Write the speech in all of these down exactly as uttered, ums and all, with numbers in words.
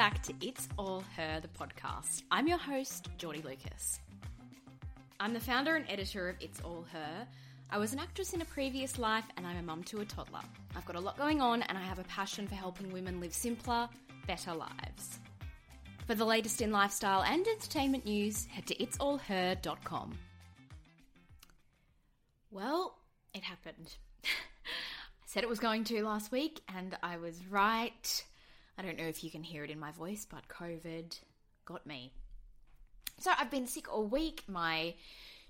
back to It's All Her, the podcast. I'm your host, Geordie Lucas. I'm the founder and editor of It's All Her. I was an actress in a previous life and I'm a mum to a toddler. I've got a lot going on and I have a passion for helping women live simpler, better lives. For the latest in lifestyle and entertainment news, head to its all her dot com. Well, it happened. I said it was going to last week and I was right. I don't know if you can hear it in my voice, but COVID got me. So I've been sick all week. My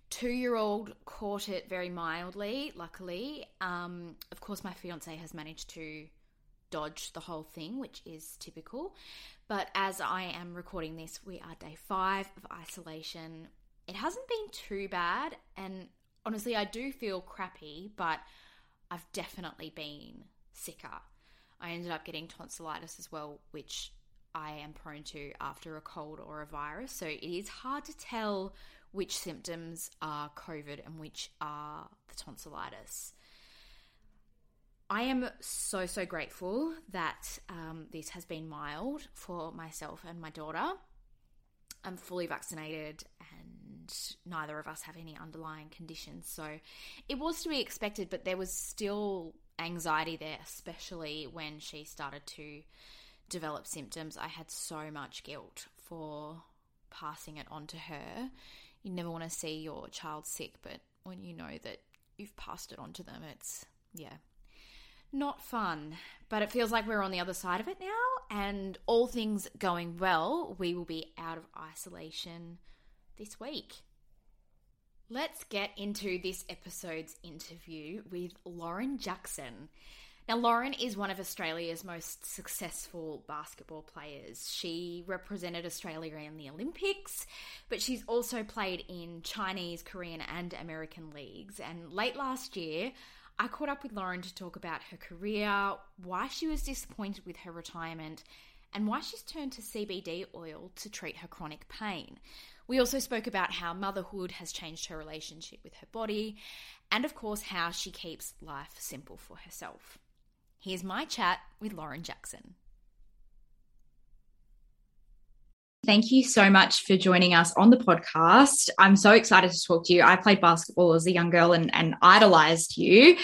two-year-old caught it very mildly, luckily. Um, of course, my fiancé has managed to dodge the whole thing, which is typical. But as I am recording this, we are day five of isolation. It hasn't been too bad, and honestly, I do feel crappy, but I've definitely been sicker. I ended up getting tonsillitis as well, which I am prone to after a cold or a virus. So it is hard to tell which symptoms are COVID and which are the tonsillitis. I am so, so grateful that um, this has been mild for myself and my daughter. I'm fully vaccinated and neither of us have any underlying conditions. So it was to be expected, but there was still anxiety there, especially when she started to develop symptoms. I had so much guilt for passing it on to her. You never want to see your child sick, but when you know that you've passed it on to them, it's, yeah, not fun. But it feels like we're on the other side of it now, and all things going well, we will be out of isolation this week. Let's get into this episode's interview with Lauren Jackson. Now, Lauren is one of Australia's most successful basketball players. She represented Australia in the Olympics, but she's also played in Chinese, Korean, and American leagues. And late last year, I caught up with Lauren to talk about her career, why she was disappointed with her retirement, and why she's turned to C B D oil to treat her chronic pain. We also spoke about how motherhood has changed her relationship with her body and, of course, how she keeps life simple for herself. Here's my chat with Lauren Jackson. Thank you so much for joining us on the podcast. I'm so excited to talk to you. I played basketball as a young girl and, and idolized you.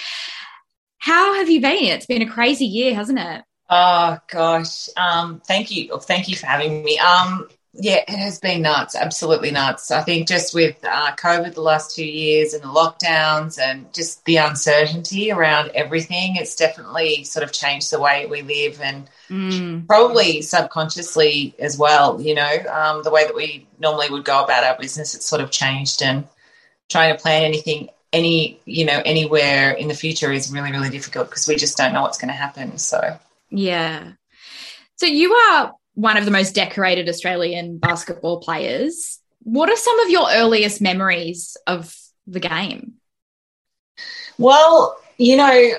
How have you been? It's been a crazy year, hasn't it? Oh, gosh. Um, thank you. Thank you for having me. Um, yeah, it has been nuts, absolutely nuts. I think just with uh, COVID the last two years and the lockdowns and just the uncertainty around everything, it's definitely sort of changed the way we live and mm. probably subconsciously as well, you know, um, the way that we normally would go about our business, it's sort of changed, and trying to plan anything any, you know, anywhere in the future is really, really difficult because we just don't know what's going to happen. So, yeah. So you are one of the most decorated Australian basketball players. What are some of your earliest memories of the game? Well, you know,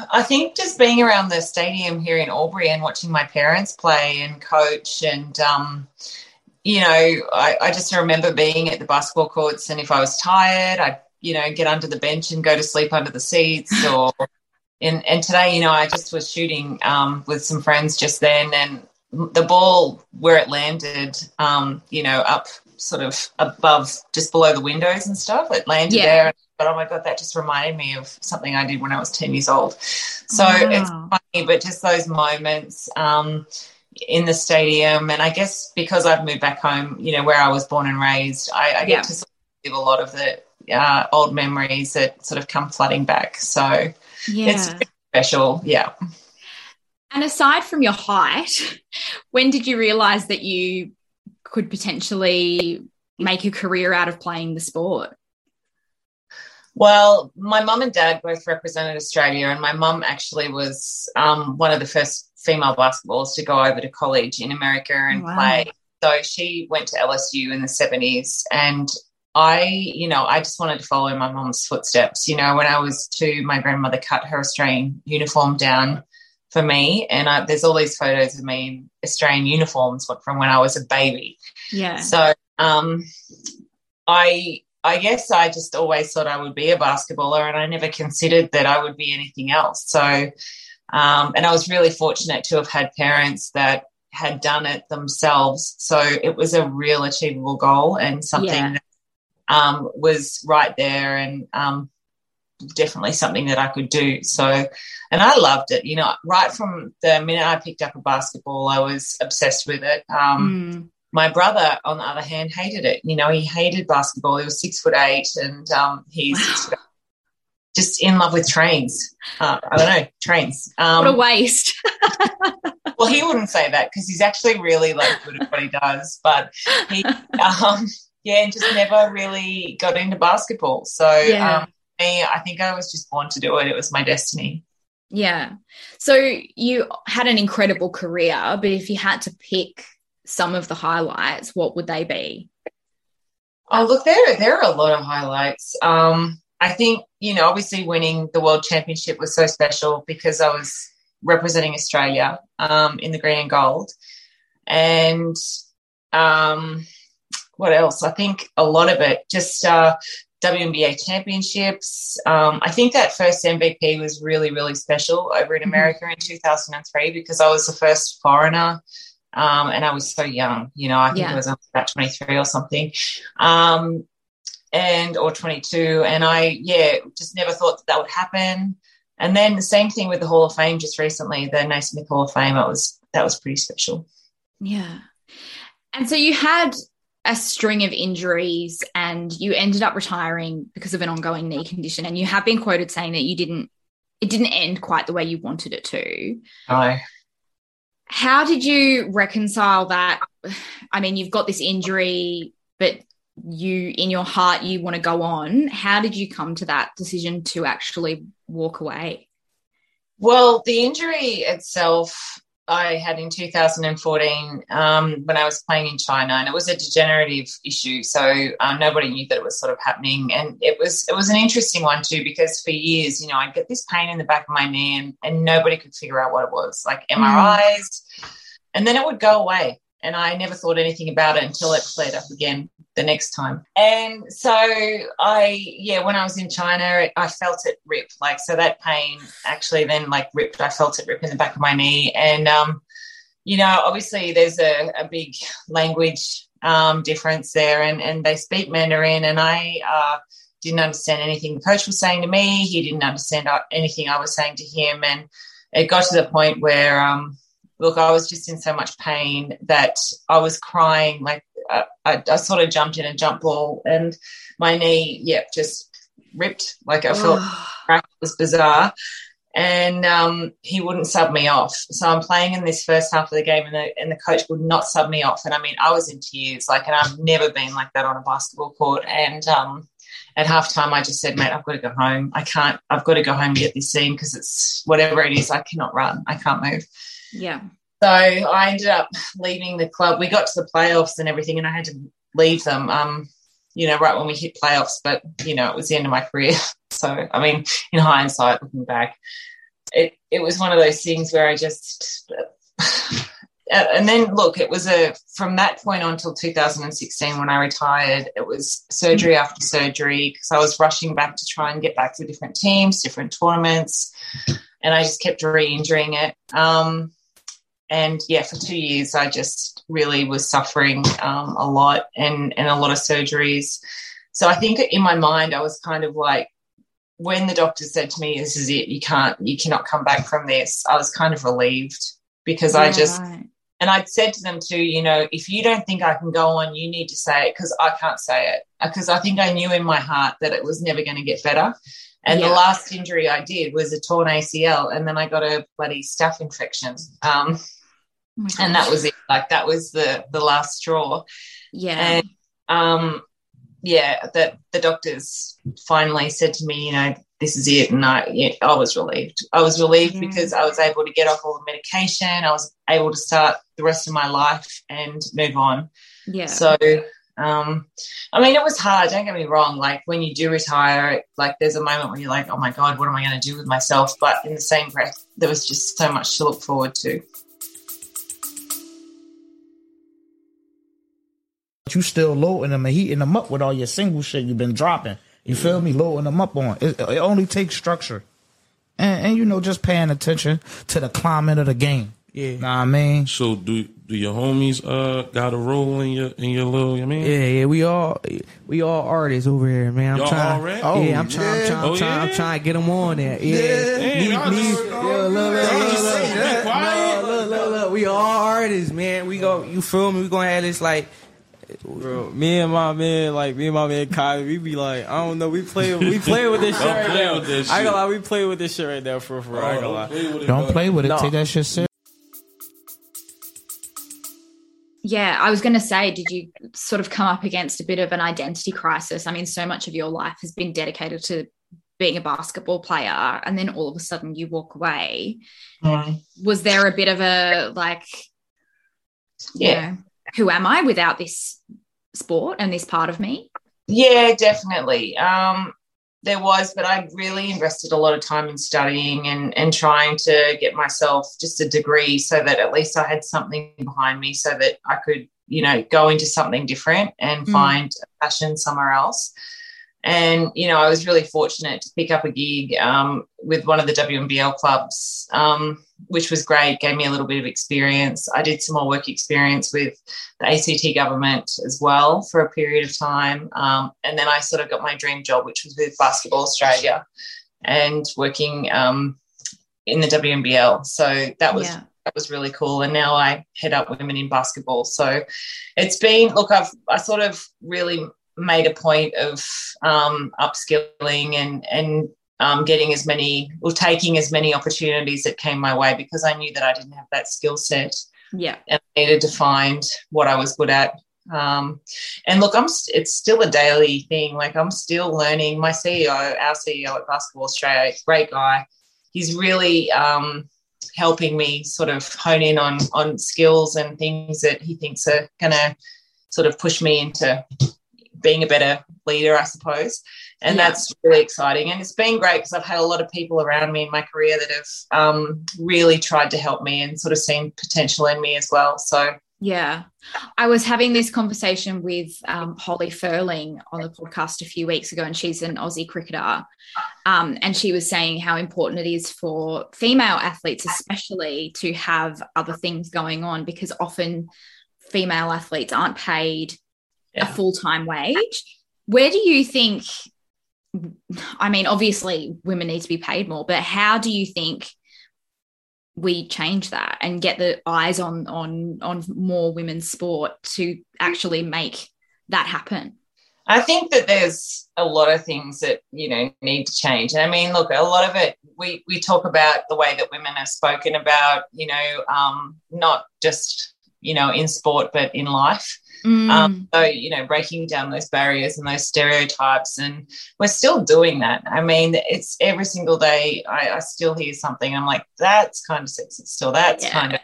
I think just being around the stadium here in Albury and watching my parents play and coach, and, um, you know, I, I just remember being at the basketball courts, and if I was tired, I'd, you know, get under the bench and go to sleep under the seats or and, and today, you know, I just was shooting um, with some friends just then, and the ball where it landed, um, you know, up sort of above, just below the windows and stuff, it landed yeah. there. But, oh, my God, that just reminded me of something I did when I was ten years old. So wow. It's funny, but just those moments um, in the stadium. And I guess because I've moved back home, you know, where I was born and raised, I, I yeah. get to sort of live a lot of the uh, old memories that sort of come flooding back. So yeah. it's special, yeah. And aside from your height, when did you realise that you could potentially make a career out of playing the sport? Well, my mum and dad both represented Australia, and my mum actually was um, one of the first female basketballers to go over to college in America and wow. play. So she went to L S U in the seventies, and I, you know, I just wanted to follow my mum's footsteps. You know, when I was two, my grandmother cut her Australian uniform down for me, and I, there's all these photos of me in Australian uniforms from when I was a baby. Yeah. So um, I I guess I just always thought I would be a basketballer, and I never considered that I would be anything else. So um, and I was really fortunate to have had parents that had done it themselves. So it was a real achievable goal and something yeah. that um, was right there and um, definitely something that I could do. So, and I loved it. You know, right from the minute I picked up a basketball, I was obsessed with it. Um, mm. My brother, on the other hand, hated it. You know, he hated basketball. He was six foot eight and um, he's wow. just in love with trains. Uh, I don't know, trains. Um, what a waste. Well, he wouldn't say that because he's actually really like good at what he does, but he, um, yeah, just never really got into basketball. So yeah. um, me, I think I was just born to do it. It was my destiny. Yeah. So you had an incredible career, but if you had to pick some of the highlights, what would they be? Oh, look, there, there are a lot of highlights. Um, I think, you know, obviously winning the World Championship was so special because I was representing Australia um, in the green and gold. And um, what else? I think a lot of it, just uh, W N B A championships. Um, I think that first M V P was really, really special over in America mm-hmm. in two thousand three because I was the first foreigner um, and I was so young. You know, I think yeah. I was about twenty-three or something. Um and or twenty-two, and I yeah just never thought that that would happen. And then the same thing with the Hall of Fame just recently, the Naismith Hall of Fame. I was that was pretty special. Yeah. And so you had a string of injuries and you ended up retiring because of an ongoing knee condition, and you have been quoted saying that you didn't it didn't end quite the way you wanted it to. No. How did you reconcile that? I mean, you've got this injury, but you in your heart you want to go on. How did you come to that decision to actually walk away? Well, the injury itself I had in two thousand fourteen um, when I was playing in China, and it was a degenerative issue, so um, nobody knew that it was sort of happening. And it was it was an interesting one too, because for years, you know, I'd get this pain in the back of my knee and, and nobody could figure out what it was, like M R Is, mm. and then it would go away. And I never thought anything about it until it flared up again the next time. And so I, yeah, when I was in China, it, I felt it rip. Like, so that pain actually then like ripped. I felt it rip in the back of my knee. And, um, you know, obviously there's a, a big language um, difference there, and, and they speak Mandarin, and I uh, didn't understand anything the coach was saying to me. He didn't understand anything I was saying to him. And it got to the point where, um, look, I was just in so much pain that I was crying. Like uh, I, I sort of jumped in a jump ball, and my knee, yep, just ripped. Like I felt it was bizarre. And um, he wouldn't sub me off. So I'm playing in this first half of the game, and the, and the coach would not sub me off. And, I mean, I was in tears. Like, and I've never been like that on a basketball court. And um, at halftime I just said, mate, I've got to go home. I can't – I've got to go home and get this scene because it's whatever it is, I cannot run. I can't move. Yeah. So I ended up leaving the club. We got to the playoffs and everything, and I had to leave them, um, you know, right when we hit playoffs. But, you know, it was the end of my career. So, I mean, in hindsight, looking back, it, it was one of those things where I just – and then, look, it was a – from that point on till two thousand sixteen when I retired, it was surgery mm-hmm. after surgery because I was rushing back to try and get back to different teams, different tournaments, and I just kept re-injuring it. Um And, yeah, for two years I just really was suffering um, a lot and, and a lot of surgeries. So I think in my mind I was kind of like, when the doctor said to me, this is it, you can't, you cannot come back from this, I was kind of relieved because yeah, I just right. – and I'd said to them too, you know, if you don't think I can go on, you need to say it because I can't say it, because I think I knew in my heart that it was never going to get better. And yeah. the last injury I did was a torn A C L, and then I got a bloody staph infection. Um Oh and that was it. Like that was the, the last straw. Yeah. And, um, yeah, that the doctors finally said to me, you know, this is it. And I, yeah, I was relieved. I was relieved yeah. because I was able to get off all the medication. I was able to start the rest of my life and move on. Yeah. So, um, I mean, it was hard. Don't get me wrong. Like when you do retire, like there's a moment where you're like, oh my God, what am I going to do with myself? But in the same breath, there was just so much to look forward to. You still loading them and heating them up with all your single shit you've been dropping. You feel me? Loading them up on. It, it only takes structure. And, and, you know, just paying attention to the climate of the game. Yeah. Nah, man. So do do your homies uh got a role in your in your little, you know what I mean? Yeah, yeah, we all we all artists over here, man. I'm Y'all trying, all right? Oh, yeah, I'm trying, yeah. I'm trying, I'm, oh, trying yeah? I'm trying to get them on there. Yeah. Yeah. Look, look, look, we all artists, man. We go, you feel me? We gonna have this like Bro, me and my man, like me and my man Kyle, we be like, I don't know, we play, we play with this shit right now. With this shit. I ain't gonna lie, we play with this shit right now for for. Oh, I ain't gonna don't lie, play it, don't play with it. No. Take that shit serious. Yeah, I was gonna say, did you sort of come up against a bit of an identity crisis? I mean, so much of your life has been dedicated to being a basketball player, and then all of a sudden you walk away. Mm. Was there a bit of a like, yeah. You know, who am I without this sport and this part of me? Yeah, definitely. Um, there was, but I really invested a lot of time in studying and, and trying to get myself just a degree so that at least I had something behind me so that I could, you know, go into something different and mm. find a passion somewhere else. And, you know, I was really fortunate to pick up a gig um, with one of the W N B L clubs, um, which was great, gave me a little bit of experience. I did some more work experience with the A C T government as well for a period of time. Um, and then I sort of got my dream job, which was with Basketball Australia and working um, in the W N B L. So that was yeah. that was really cool. And now I head up women in basketball. So it's been, look, I've I sort of really – made a point of um, upskilling and and um, getting as many or taking as many opportunities that came my way because I knew that I didn't have that skill set. Yeah, and I needed to find what I was good at. Um, and look, I'm st- it's still a daily thing. Like I'm still learning. My C E O, our C E O at Basketball Australia, great guy. He's really um, helping me sort of hone in on on skills and things that he thinks are going to sort of push me into being a better leader, I suppose, and yeah. that's really exciting. And it's been great because I've had a lot of people around me in my career that have um, really tried to help me and sort of seen potential in me as well. So, yeah, I was having this conversation with um, Holly Furling on the podcast a few weeks ago, and she's an Aussie cricketer, um, and she was saying how important it is for female athletes especially to have other things going on because often female athletes aren't paid a full-time wage. Where do you think, I mean, obviously women need to be paid more, but how do you think we change that and get the eyes on on on more women's sport to actually make that happen? I think that there's a lot of things that, you know, need to change. I mean, look, a lot of it, we we talk about the way that women are spoken about, you know, um, not just, you know, in sport but in life. Mm. Um, so, you know, breaking down those barriers and those stereotypes, and we're still doing that. I mean, it's every single day I, I still hear something. I'm like, that's kind of sexist, still that's yeah. kind of,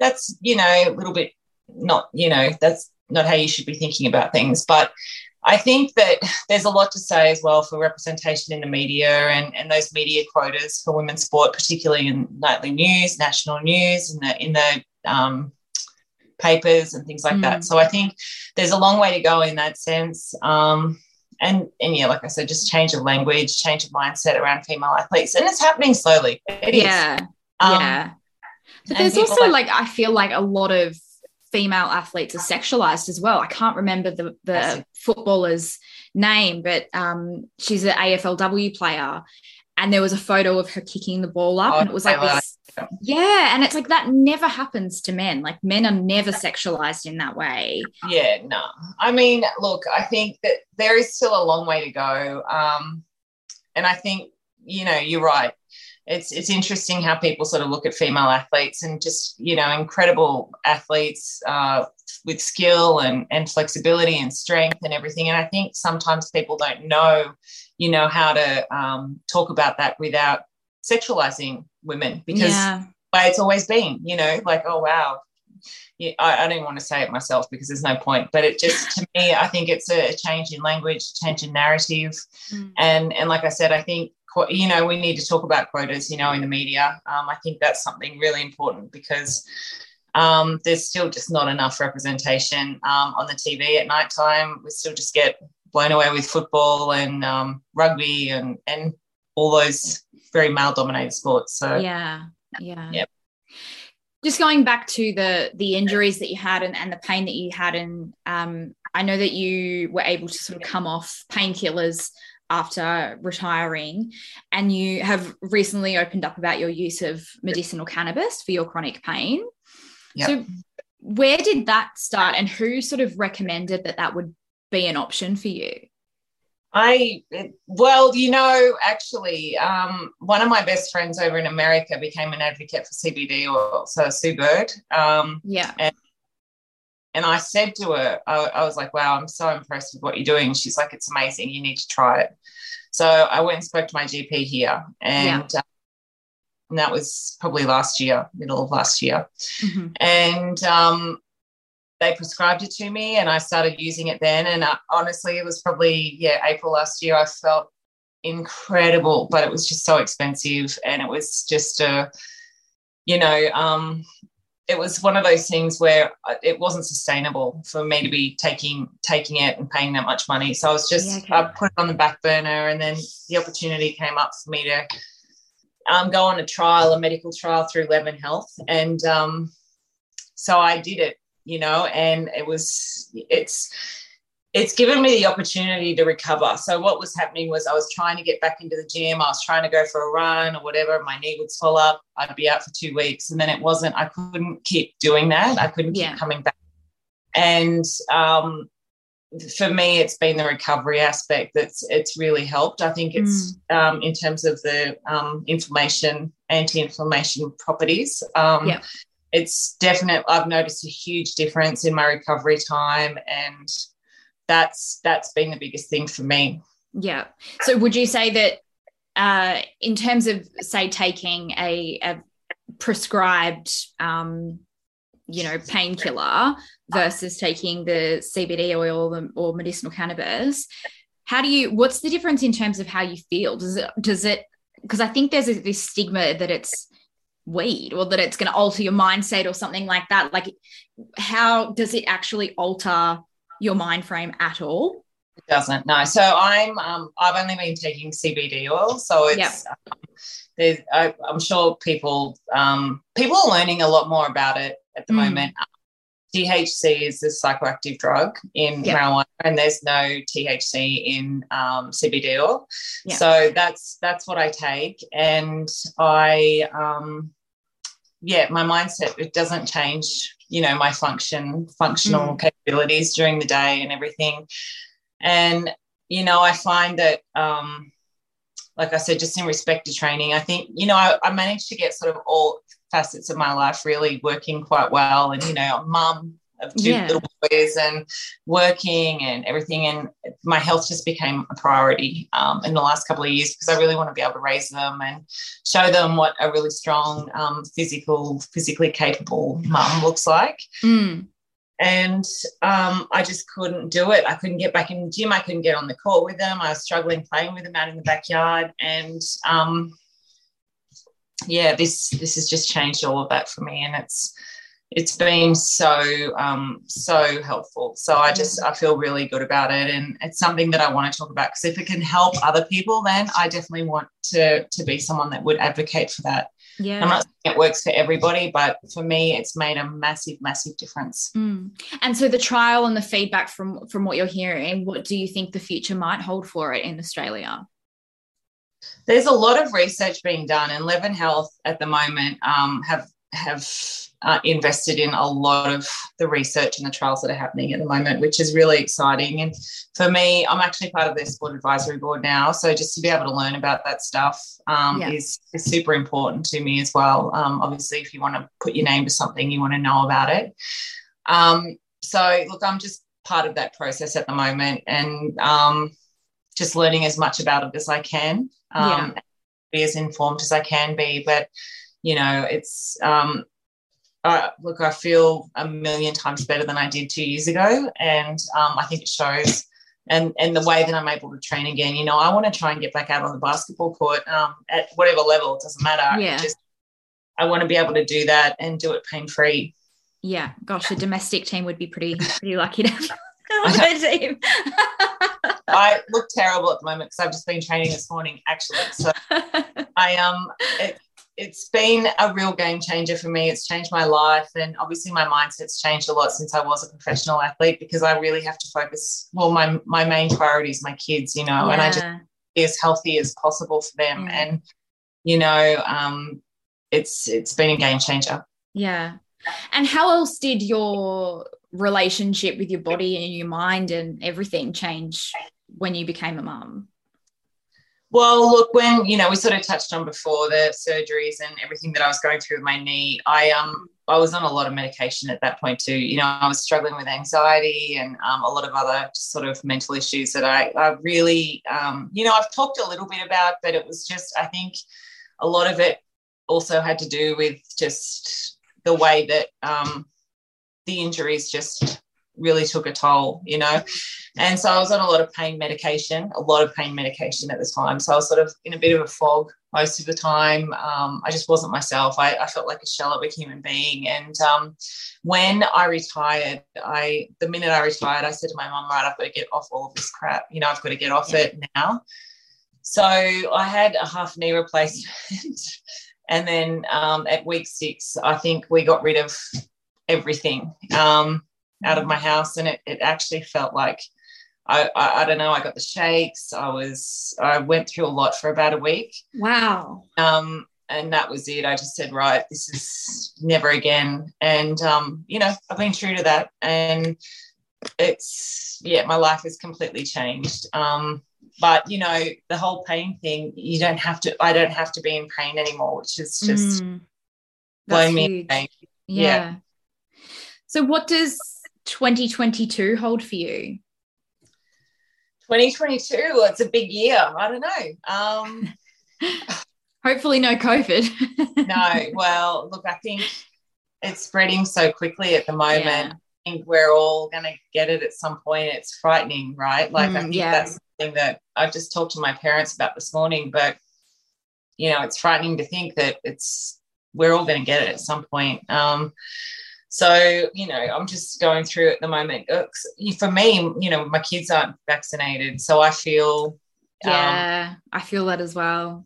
that's, you know, a little bit not, you know, that's not how you should be thinking about things. But I think that there's a lot to say as well for representation in the media and, and those media quotas for women's sport, particularly in nightly news, national news, and the, in the, um, papers and things like mm. that. So I think there's a long way to go in that sense. Um, and, and, yeah, like I said, just change of language, change of mindset around female athletes. And it's happening slowly. It yeah. is. Um, yeah. But there's also, like, like, I feel like a lot of female athletes are sexualized as well. I can't remember the, the footballer's name, but um, she's an A F L W player. And there was a photo of her kicking the ball up, oh, and it was like this, yeah, and it's like that never happens to men. Like men are never sexualized in that way. Yeah, no. I mean, look, I think that there is still a long way to go, um, and I think, you know, you're right. It's it's interesting how people sort of look at female athletes and just, you know, incredible athletes uh, with skill and, and flexibility and strength and everything. And I think sometimes people don't know, you know, how to um, talk about that without sexualizing women because yeah. it's always been, you know, like, oh, wow. Yeah, I, I don't want to say it myself because there's no point, but it just, to me, I think it's a change in language, a change in narrative. Mm. And, and like I said, I think, you know, we need to talk about quotas, you know, in the media. Um, I think that's something really important because um, there's still just not enough representation um, on the T V at night time. We still just get blown away with football and um, rugby and, and all those very male-dominated sports. So yeah, yeah. yeah. Just going back to the the injuries that you had and, and the pain that you had, and um, I know that you were able to sort of come off painkillers after retiring, and you have recently opened up about your use of medicinal cannabis for your chronic pain. Yep. So where did that start, and who sort of recommended that that would be an option for you? I, well, you know, actually, um, one of my best friends over in America became an advocate for C B D oil, so Sue Bird. Um, yeah. And, and I said to her, I, I was like, wow, I'm so impressed with what you're doing. She's like, it's amazing. You need to try it. So I went and spoke to my G P here, and, yeah. uh, and that was probably last year, middle of last year. Mm-hmm. And, um, they prescribed it to me, and I started using it then. And I, honestly, it was probably, yeah, April last year. I felt incredible, but it was just so expensive. And it was just, a, you know, um, it was one of those things where it wasn't sustainable for me to be taking taking it and paying that much money. So I was just, yeah, okay. I put it on the back burner, and then the opportunity came up for me to um, go on a trial, a medical trial through Levin Health. And um, so I did it. You know, and it was, it's, it's given me the opportunity to recover. So what was happening was I was trying to get back into the gym. I was trying to go for a run or whatever. My knee would swell up. I'd be out for two weeks. And then it wasn't, I couldn't keep doing that. I couldn't keep yeah. coming back. And um, for me, it's been the recovery aspect that's, it's really helped. I think it's mm. um, in terms of the um, inflammation, anti-inflammation properties. Um, yeah. It's definitely, I've noticed a huge difference in my recovery time, and that's that's been the biggest thing for me. Yeah. So would you say that uh, in terms of, say, taking a, a prescribed, um, you know, painkiller versus taking the C B D oil or medicinal cannabis, how do you, what's the difference in terms of how you feel? Does it, does it, because I think there's a, this stigma that it's weed or that it's going to alter your mind state or something like that. Like, how does it actually alter your mind frame at all? It doesn't, no. So I'm um I've only been taking C B D oil, so it's yep. um, there's I, I'm sure people um people are learning a lot more about it at the mm. moment. T H C is the psychoactive drug in yep. marijuana, and there's no T H C in um, C B D oil. Yep. So that's that's what I take, and I, um, yeah, my mindset, it doesn't change, you know, my function, functional mm. capabilities during the day and everything. And, you know, I find that, um, like I said, just in respect to training, I think, you know, I, I managed to get sort of all facets of my life really working quite well, and you know, I'm mum of two yeah. little boys and working and everything, and my health just became a priority um, in the last couple of years, because I really want to be able to raise them and show them what a really strong um, physical physically capable mum looks like. Mm. And um, I just couldn't do it. I couldn't get back in the gym. I couldn't get on the court with them. I was struggling playing with them out in the backyard, and um yeah, this this has just changed all of that for me, and it's it's been so um, so helpful. So I just I feel really good about it, and it's something that I want to talk about, because if it can help other people, then I definitely want to to be someone that would advocate for that. Yeah, I'm not saying it works for everybody, but for me, it's made a massive, massive difference. Mm. And so the trial and the feedback from from what you're hearing, what do you think the future might hold for it in Australia? There's a lot of research being done, and Levin Health at the moment um, have have uh, invested in a lot of the research and the trials that are happening at the moment, which is really exciting. And for me, I'm actually part of their sport advisory board now, so just to be able to learn about that stuff um, yeah. is, is super important to me as well. Um, obviously, if you want to put your name to something, you want to know about it. Um, so, look, I'm just part of that process at the moment, and um, just learning as much about it as I can. Um, yeah. Be as informed as I can be, but you know, it's um, uh, look, I feel a million times better than I did two years ago, and um, I think it shows. And and the way that I'm able to train again, you know, I want to try and get back out on the basketball court um, at whatever level, it doesn't matter. Yeah, just, I want to be able to do that and do it pain free. Yeah, gosh, the domestic team would be pretty pretty lucky to have a team. I look terrible at the moment because I've just been training this morning, actually. So I um, it, it's been a real game changer for me. It's changed my life, and obviously my mindset's changed a lot since I was a professional athlete, because I really have to focus, well, my my main priority is my kids, you know, yeah. and I just be as healthy as possible for them. Mm. And, you know, um, it's it's been a game changer. Yeah. And how else did your relationship with your body and your mind and everything change when you became a mum? Well, look, when, you know, we sort of touched on before the surgeries and everything that I was going through with my knee, I um I was on a lot of medication at that point too. You know, I was struggling with anxiety and um, a lot of other sort of mental issues that I, I really, um, you know, I've talked a little bit about, but it was just, I think a lot of it also had to do with just the way that um, the injuries just really took a toll, you know. And so I was on a lot of pain medication, a lot of pain medication at the time. So I was sort of in a bit of a fog most of the time. Um, I just wasn't myself. I, I felt like a shell of a human being. And um, when I retired, I the minute I retired, I said to my mum, right, I've got to get off all of this crap. You know, I've got to get off it now. So I had a half knee replacement. And then um, at week six, I think we got rid of everything um, out of my house. And it, it actually felt like, I, I, I don't know, I got the shakes. I was, I went through a lot for about a week. Wow. Um, and that was it. I just said, right, this is never again. And, um, you know, I've been true to that. And it's, yeah, my life has completely changed. Um, but, you know, the whole pain thing, you don't have to, I don't have to be in pain anymore, which is just mm, blown me away. Yeah. yeah. So what does twenty twenty-two hold for you? twenty twenty-two, well, it's a big year. I don't know. Um, Hopefully no COVID. No. Well, look, I think it's spreading so quickly at the moment. Yeah. I think we're all going to get it at some point. It's frightening, right? Like mm, I think yeah. that's something that I've just talked to my parents about this morning, but, you know, it's frightening to think that it's we're all going to get it at some point. Um So, you know, I'm just going through at the moment. For me, you know, my kids aren't vaccinated, so I feel... Yeah, um, I feel that as well.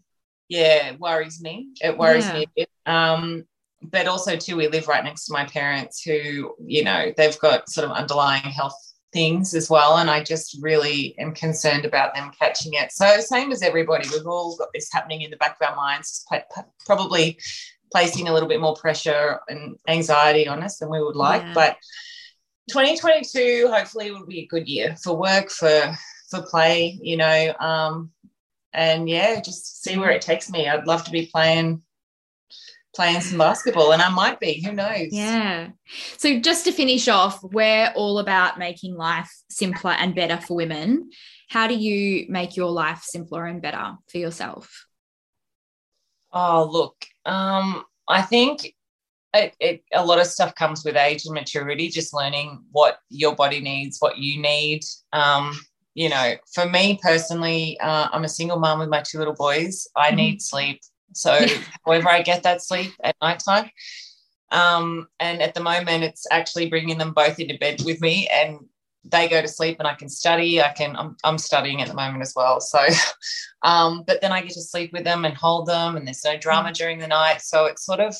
Yeah, it worries me. It worries yeah. me a bit. Um, but also, too, we live right next to my parents who, you know, they've got sort of underlying health things as well, and I just really am concerned about them catching it. So same as everybody, we've all got this happening in the back of our minds, probably... placing a little bit more pressure and anxiety on us than we would like. Yeah. But twenty twenty-two hopefully will be a good year for work, for for play, you know, um, and, yeah, just see where it takes me. I'd love to be playing playing some basketball, and I might be. Who knows? Yeah. So just to finish off, we're all about making life simpler and better for women. How do you make your life simpler and better for yourself? Oh, look, um, I think it, it, a lot of stuff comes with age and maturity, just learning what your body needs, what you need. Um, you know, for me personally, uh, I'm a single mum with my two little boys. I mm-hmm. need sleep. So however I get that sleep at nighttime. Um, and at the moment it's actually bringing them both into bed with me, and they go to sleep and I can study. I can, I'm, I'm studying at the moment as well. So, um, but then I get to sleep with them and hold them, and there's no drama during the night. So it's sort of,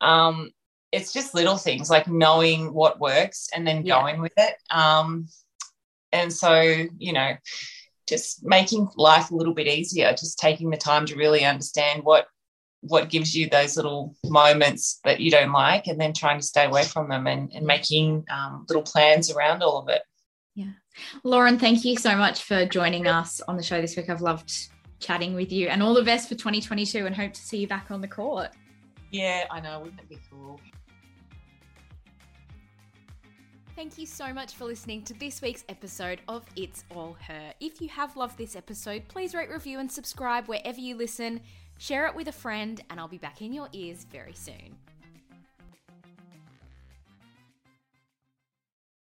um, it's just little things like knowing what works and then yeah. going with it. Um, and so, you know, just making life a little bit easier, just taking the time to really understand what, what gives you those little moments that you don't like, and then trying to stay away from them, and, and making um, little plans around all of it. Yeah. Lauren, thank you so much for joining us on the show this week. I've loved chatting with you, and all the best for twenty twenty-two, and hope to see you back on the court. Yeah, I know. Wouldn't it be cool? Thank you so much for listening to this week's episode of It's All Her. If you have loved this episode, please rate, review and subscribe wherever you listen. Share it with a friend, and I'll be back in your ears very soon.